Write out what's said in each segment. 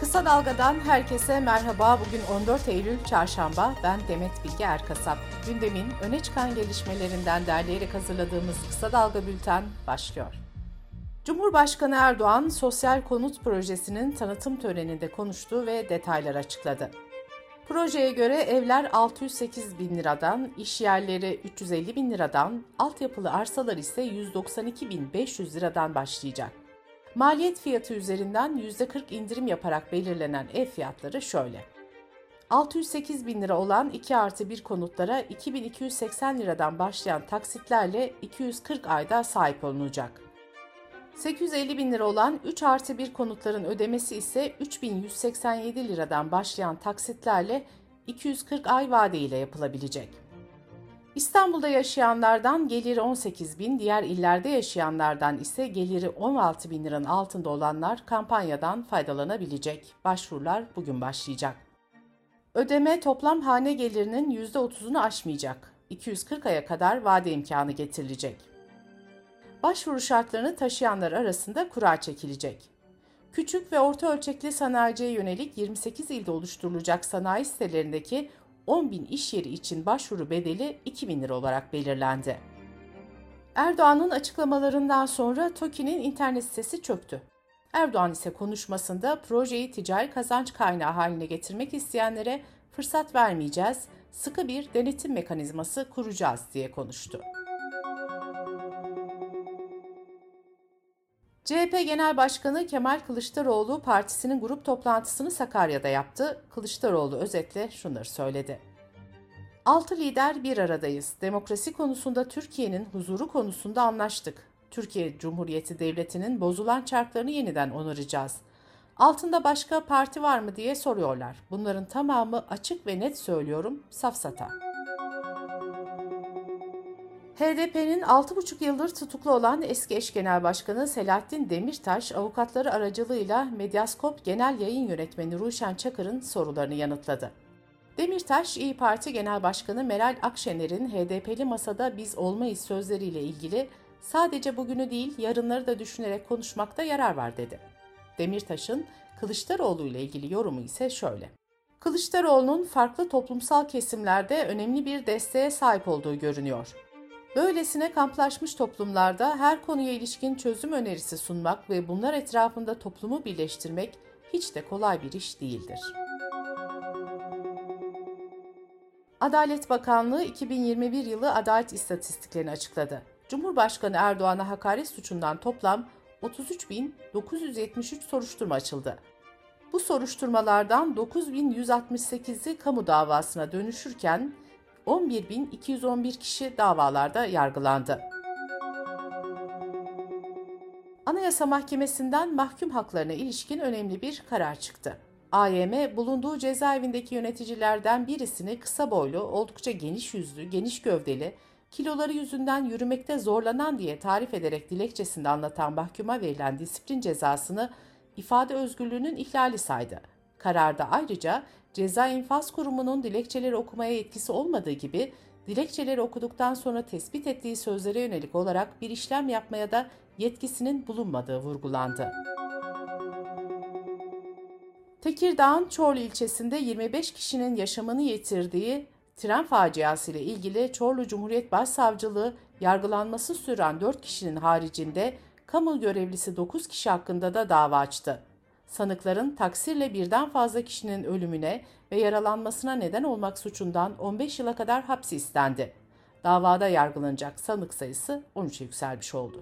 Kısa Dalga'dan herkese merhaba. Bugün 14 Eylül Çarşamba. Ben Demet Bilge Erkasap. Gündemin öne çıkan gelişmelerinden derleyerek hazırladığımız Kısa Dalga Bülten başlıyor. Cumhurbaşkanı Erdoğan, sosyal konut projesinin tanıtım töreninde konuştu ve detaylar açıkladı. Projeye göre evler 608 bin liradan, iş yerleri 350 bin liradan, altyapılı arsalar ise 192 bin 500 liradan başlayacak. Maliyet fiyatı üzerinden %40 indirim yaparak belirlenen ev fiyatları şöyle. 608 bin lira olan 2+1 konutlara 2280 liradan başlayan taksitlerle 240 ayda sahip olunacak. 850 bin lira olan 3+1 konutların ödemesi ise 3187 liradan başlayan taksitlerle 240 ay vadeyle yapılabilecek. İstanbul'da yaşayanlardan geliri 18 bin, diğer illerde yaşayanlardan ise geliri 16 bin liranın altında olanlar kampanyadan faydalanabilecek. Başvurular bugün başlayacak. Ödeme toplam hane gelirinin %30'unu aşmayacak. 240 aya kadar vade imkanı getirilecek. Başvuru şartlarını taşıyanlar arasında kura çekilecek. Küçük ve orta ölçekli sanayiciye yönelik 28 ilde oluşturulacak sanayi sitelerindeki 10.000 iş yeri için başvuru bedeli 2.000 lira olarak belirlendi. Erdoğan'ın açıklamalarından sonra TOKİ'nin internet sitesi çöktü. Erdoğan ise konuşmasında projeyi ticari kazanç kaynağı haline getirmek isteyenlere fırsat vermeyeceğiz, sıkı bir denetim mekanizması kuracağız diye konuştu. CHP Genel Başkanı Kemal Kılıçdaroğlu partisinin grup toplantısını Sakarya'da yaptı. Kılıçdaroğlu özetle şunları söyledi. 6 lider bir aradayız. Demokrasi konusunda Türkiye'nin huzuru konusunda anlaştık. Türkiye Cumhuriyeti Devleti'nin bozulan çarklarını yeniden onaracağız. Altında başka parti var mı diye soruyorlar. Bunların tamamı açık ve net söylüyorum, safsata. HDP'nin 6,5 yıldır tutuklu olan eski eş genel başkanı Selahattin Demirtaş, avukatları aracılığıyla Medyaskop Genel Yayın Yönetmeni Ruşen Çakır'ın sorularını yanıtladı. Demirtaş, İYİ Parti Genel Başkanı Meral Akşener'in HDP'li masada biz olmayız sözleriyle ilgili sadece bugünü değil yarınları da düşünerek konuşmakta yarar var dedi. Demirtaş'ın Kılıçdaroğlu ile ilgili yorumu ise şöyle. Kılıçdaroğlu'nun farklı toplumsal kesimlerde önemli bir desteğe sahip olduğu görünüyor. Böylesine kamplaşmış toplumlarda her konuya ilişkin çözüm önerisi sunmak ve bunlar etrafında toplumu birleştirmek hiç de kolay bir iş değildir. Adalet Bakanlığı 2021 yılı adalet istatistiklerini açıkladı. Cumhurbaşkanı Erdoğan'a hakaret suçundan toplam 33.973 soruşturma açıldı. Bu soruşturmalardan 9.168'i kamu davasına dönüşürken 11.211 kişi davalarda yargılandı. Anayasa Mahkemesi'nden mahkum haklarına ilişkin önemli bir karar çıktı. AYM, bulunduğu cezaevindeki yöneticilerden birisini kısa boylu, oldukça geniş yüzlü, geniş gövdeli, kiloları yüzünden yürümekte zorlanan diye tarif ederek dilekçesinde anlatan mahkuma verilen disiplin cezasını ifade özgürlüğünün ihlali saydı. Kararda ayrıca Ceza İnfaz Kurumu'nun dilekçeleri okumaya yetkisi olmadığı gibi dilekçeleri okuduktan sonra tespit ettiği sözlere yönelik olarak bir işlem yapmaya da yetkisinin bulunmadığı vurgulandı. Tekirdağ'ın Çorlu ilçesinde 25 kişinin yaşamını yitirdiği tren faciası ile ilgili Çorlu Cumhuriyet Başsavcılığı yargılanması süren 4 kişinin haricinde kamu görevlisi 9 kişi hakkında da dava açtı. Sanıkların taksirle birden fazla kişinin ölümüne ve yaralanmasına neden olmak suçundan 15 yıla kadar hapsi istendi. Davada yargılanacak sanık sayısı 13'e yükselmiş oldu.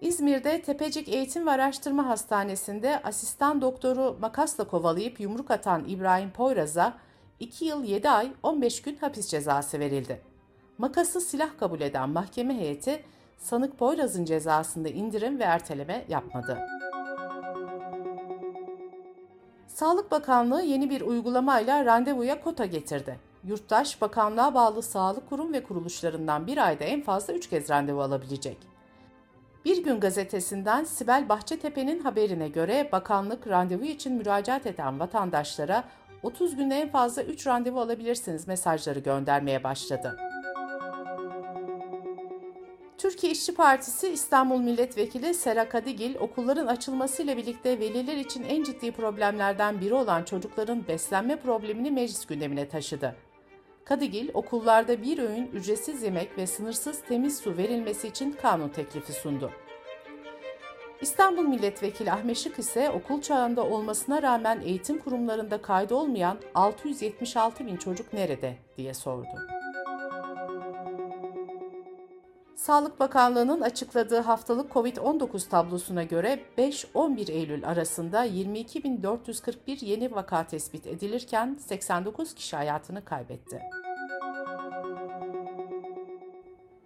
İzmir'de Tepecik Eğitim ve Araştırma Hastanesi'nde asistan doktoru makasla kovalayıp yumruk atan İbrahim Poyraz'a 2 yıl 7 ay 15 gün hapis cezası verildi. Makası silah kabul eden mahkeme heyeti, sanık Poyraz'ın cezasında indirim ve erteleme yapmadı. Sağlık Bakanlığı yeni bir uygulamayla randevuya kota getirdi. Yurttaş, bakanlığa bağlı sağlık kurum ve kuruluşlarından bir ayda en fazla 3 kez randevu alabilecek. Bir Gün Gazetesi'nden Sibel Bahçetepe'nin haberine göre bakanlık randevu için müracaat eden vatandaşlara 30 günde en fazla 3 randevu alabilirsiniz mesajları göndermeye başladı. Türkiye İşçi Partisi İstanbul Milletvekili Sera Kadigil, okulların açılmasıyla birlikte veliler için en ciddi problemlerden biri olan çocukların beslenme problemini meclis gündemine taşıdı. Kadigil, okullarda bir öğün ücretsiz yemek ve sınırsız temiz su verilmesi için kanun teklifi sundu. İstanbul Milletvekili Ahmet Şık ise okul çağında olmasına rağmen eğitim kurumlarında kaydı olmayan 676 bin çocuk nerede diye sordu. Sağlık Bakanlığı'nın açıkladığı haftalık COVID-19 tablosuna göre 5-11 Eylül arasında 22.441 yeni vaka tespit edilirken 89 kişi hayatını kaybetti.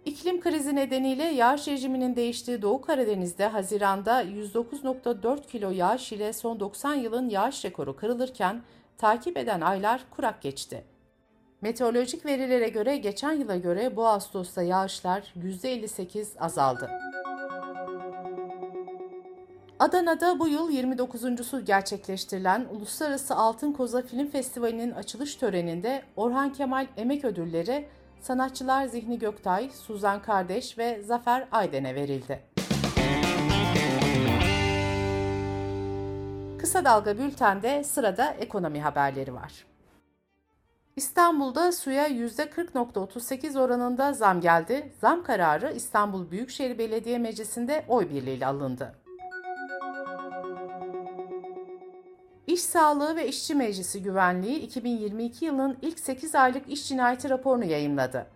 İklim krizi nedeniyle yağış rejiminin değiştiği Doğu Karadeniz'de Haziran'da 109.4 kilo yağış ile son 90 yılın yağış rekoru kırılırken takip eden aylar kurak geçti. Meteorolojik verilere göre geçen yıla göre bu Ağustos'ta yağışlar %58 azaldı. Adana'da bu yıl 29.sü gerçekleştirilen Uluslararası Altın Koza Film Festivali'nin açılış töreninde Orhan Kemal Emek Ödülleri, sanatçılar Zihni Göktay, Suzan Kardeş ve Zafer Ayden'e verildi. Kısa Dalga Bülten'de sırada ekonomi haberleri var. İstanbul'da suya %40.38 oranında zam geldi. Zam kararı İstanbul Büyükşehir Belediye Meclisi'nde oy birliğiyle alındı. İş Sağlığı ve İşçi Meclisi Güvenliği 2022 yılının ilk 8 aylık iş cinayeti raporunu yayımladı.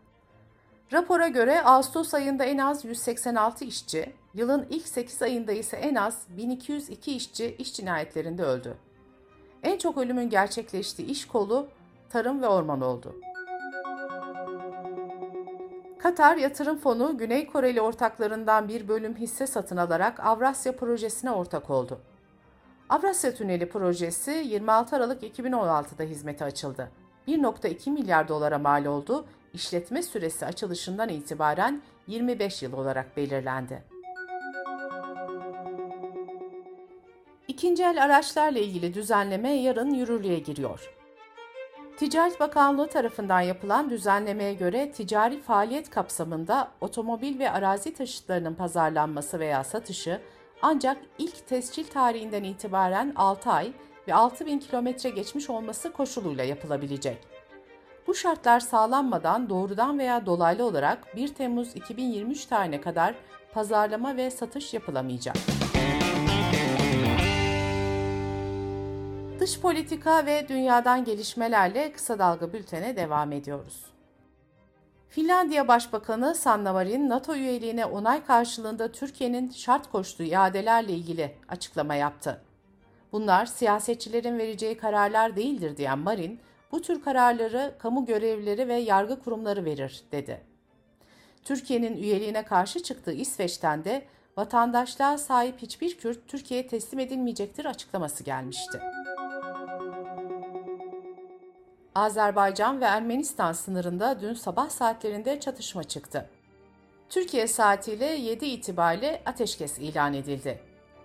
Rapora göre Ağustos ayında en az 186 işçi, yılın ilk 8 ayında ise en az 1202 işçi iş cinayetlerinde öldü. En çok ölümün gerçekleştiği iş kolu tarım ve orman oldu. Katar Yatırım Fonu, Güney Koreli ortaklarından bir bölüm hisse satın alarak Avrasya projesine ortak oldu. Avrasya Tüneli projesi 26 Aralık 2016'da hizmete açıldı. 1.2 milyar dolara mal oldu, işletme süresi açılışından itibaren 25 yıl olarak belirlendi. İkinci el araçlarla ilgili düzenleme yarın yürürlüğe giriyor. Ticaret Bakanlığı tarafından yapılan düzenlemeye göre ticari faaliyet kapsamında otomobil ve arazi taşıtlarının pazarlanması veya satışı ancak ilk tescil tarihinden itibaren 6 ay ve 6.000 kilometre geçmiş olması koşuluyla yapılabilecek. Bu şartlar sağlanmadan doğrudan veya dolaylı olarak 1 Temmuz 2023 tarihine kadar pazarlama ve satış yapılamayacak. Dış politika ve dünyadan gelişmelerle Kısa Dalga Bülten'e devam ediyoruz. Finlandiya Başbakanı Sanna Marin, NATO üyeliğine onay karşılığında Türkiye'nin şart koştuğu iadelerle ilgili açıklama yaptı. Bunlar siyasetçilerin vereceği kararlar değildir diyen Marin, bu tür kararları kamu görevlileri ve yargı kurumları verir dedi. Türkiye'nin üyeliğine karşı çıktığı İsveç'ten de vatandaşlığa sahip hiçbir Kürt Türkiye'ye teslim edilmeyecektir açıklaması gelmişti. Azerbaycan ve Ermenistan sınırında dün sabah saatlerinde çatışma çıktı. Türkiye saatiyle 7 itibariyle ateşkes ilan edildi.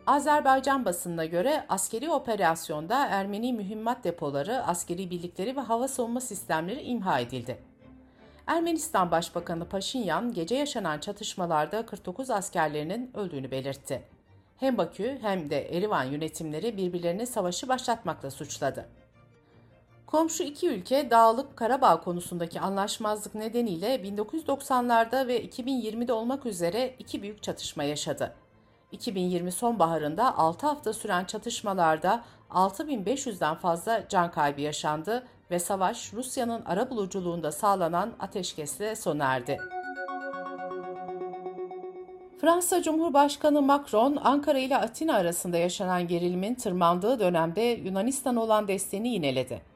Azerbaycan basınına göre askeri operasyonda Ermeni mühimmat depoları, askeri birlikleri ve hava savunma sistemleri imha edildi. Ermenistan Başbakanı Paşinyan gece yaşanan çatışmalarda 49 askerlerinin öldüğünü belirtti. Hem Bakü hem de Erivan yönetimleri birbirlerini savaşı başlatmakla suçladı. Komşu iki ülke Dağlık Karabağ konusundaki anlaşmazlık nedeniyle 1990'larda ve 2020'de olmak üzere iki büyük çatışma yaşadı. 2020 sonbaharında 6 hafta süren çatışmalarda 6.500'den fazla can kaybı yaşandı ve savaş Rusya'nın arabuluculuğunda sağlanan ateşkesle sona erdi. Fransa Cumhurbaşkanı Macron, Ankara ile Atina arasında yaşanan gerilimin tırmandığı dönemde Yunanistan'a olan desteğini yineledi.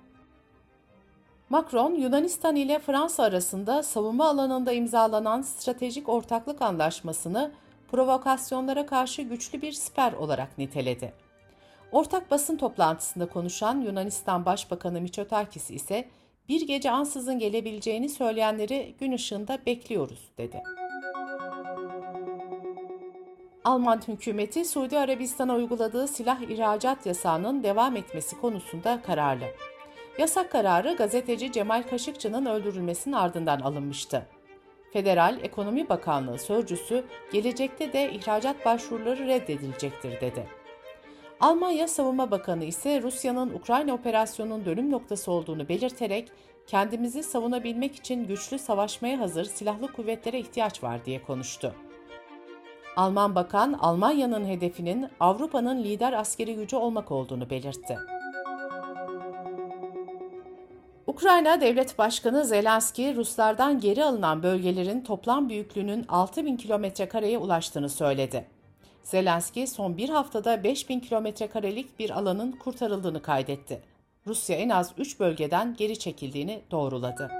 Macron, Yunanistan ile Fransa arasında savunma alanında imzalanan stratejik ortaklık anlaşmasını provokasyonlara karşı güçlü bir siper olarak niteledi. Ortak basın toplantısında konuşan Yunanistan Başbakanı Mitsotakis ise bir gece ansızın gelebileceğini söyleyenleri gün ışığında bekliyoruz dedi. Alman hükümeti Suudi Arabistan'a uyguladığı silah ihracat yasağının devam etmesi konusunda kararlı. Yasak kararı gazeteci Cemal Kaşıkçı'nın öldürülmesinin ardından alınmıştı. Federal Ekonomi Bakanlığı sözcüsü gelecekte de ihracat başvuruları reddedilecektir dedi. Almanya Savunma Bakanı ise Rusya'nın Ukrayna operasyonunun dönüm noktası olduğunu belirterek kendimizi savunabilmek için güçlü savaşmaya hazır silahlı kuvvetlere ihtiyaç var diye konuştu. Alman Bakan, Almanya'nın hedefinin Avrupa'nın lider askeri gücü olmak olduğunu belirtti. Ukrayna Devlet Başkanı Zelenski, Ruslardan geri alınan bölgelerin toplam büyüklüğünün 6000 km² ulaştığını söyledi. Zelenski, son bir haftada 5000 km²'lik bir alanın kurtarıldığını kaydetti. Rusya en az 3 bölgeden geri çekildiğini doğruladı.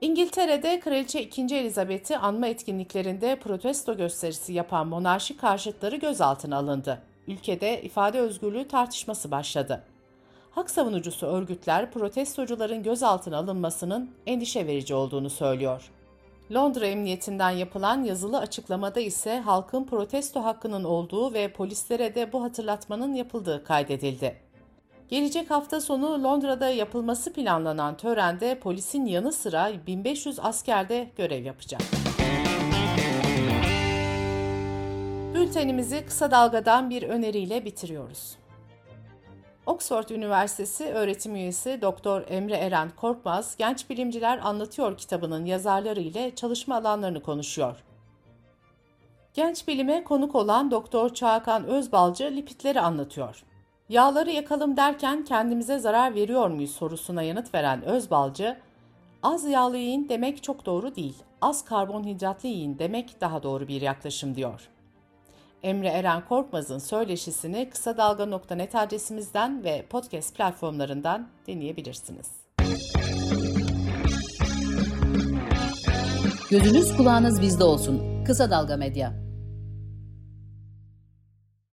İngiltere'de Kraliçe 2. Elizabeth'i anma etkinliklerinde protesto gösterisi yapan monarşi karşıtları gözaltına alındı. Ülkede ifade özgürlüğü tartışması başladı. Hak savunucusu örgütler protestocuların gözaltına alınmasının endişe verici olduğunu söylüyor. Londra Emniyetinden yapılan yazılı açıklamada ise halkın protesto hakkının olduğu ve polislere de bu hatırlatmanın yapıldığı kaydedildi. Gelecek hafta sonu Londra'da yapılması planlanan törende polisin yanı sıra 1500 asker de görev yapacak. Bültenimizi Kısa Dalga'dan bir öneriyle bitiriyoruz. Oxford Üniversitesi öğretim üyesi Dr. Emre Eren Korkmaz, Genç Bilimciler Anlatıyor kitabının yazarları ile çalışma alanlarını konuşuyor. Genç bilime konuk olan Dr. Çağkan Özbalcı lipidleri anlatıyor. Yağları yakalım derken kendimize zarar veriyor muyuz sorusuna yanıt veren Özbalcı, az yağlı yiyin demek çok doğru değil, az karbonhidratlı yiyin demek daha doğru bir yaklaşım diyor. Emre Eren Korkmaz'ın söyleşisini kısadalga.net adresimizden ve podcast platformlarından dinleyebilirsiniz. Gözünüz kulağınız bizde olsun. Kısa Dalga Medya.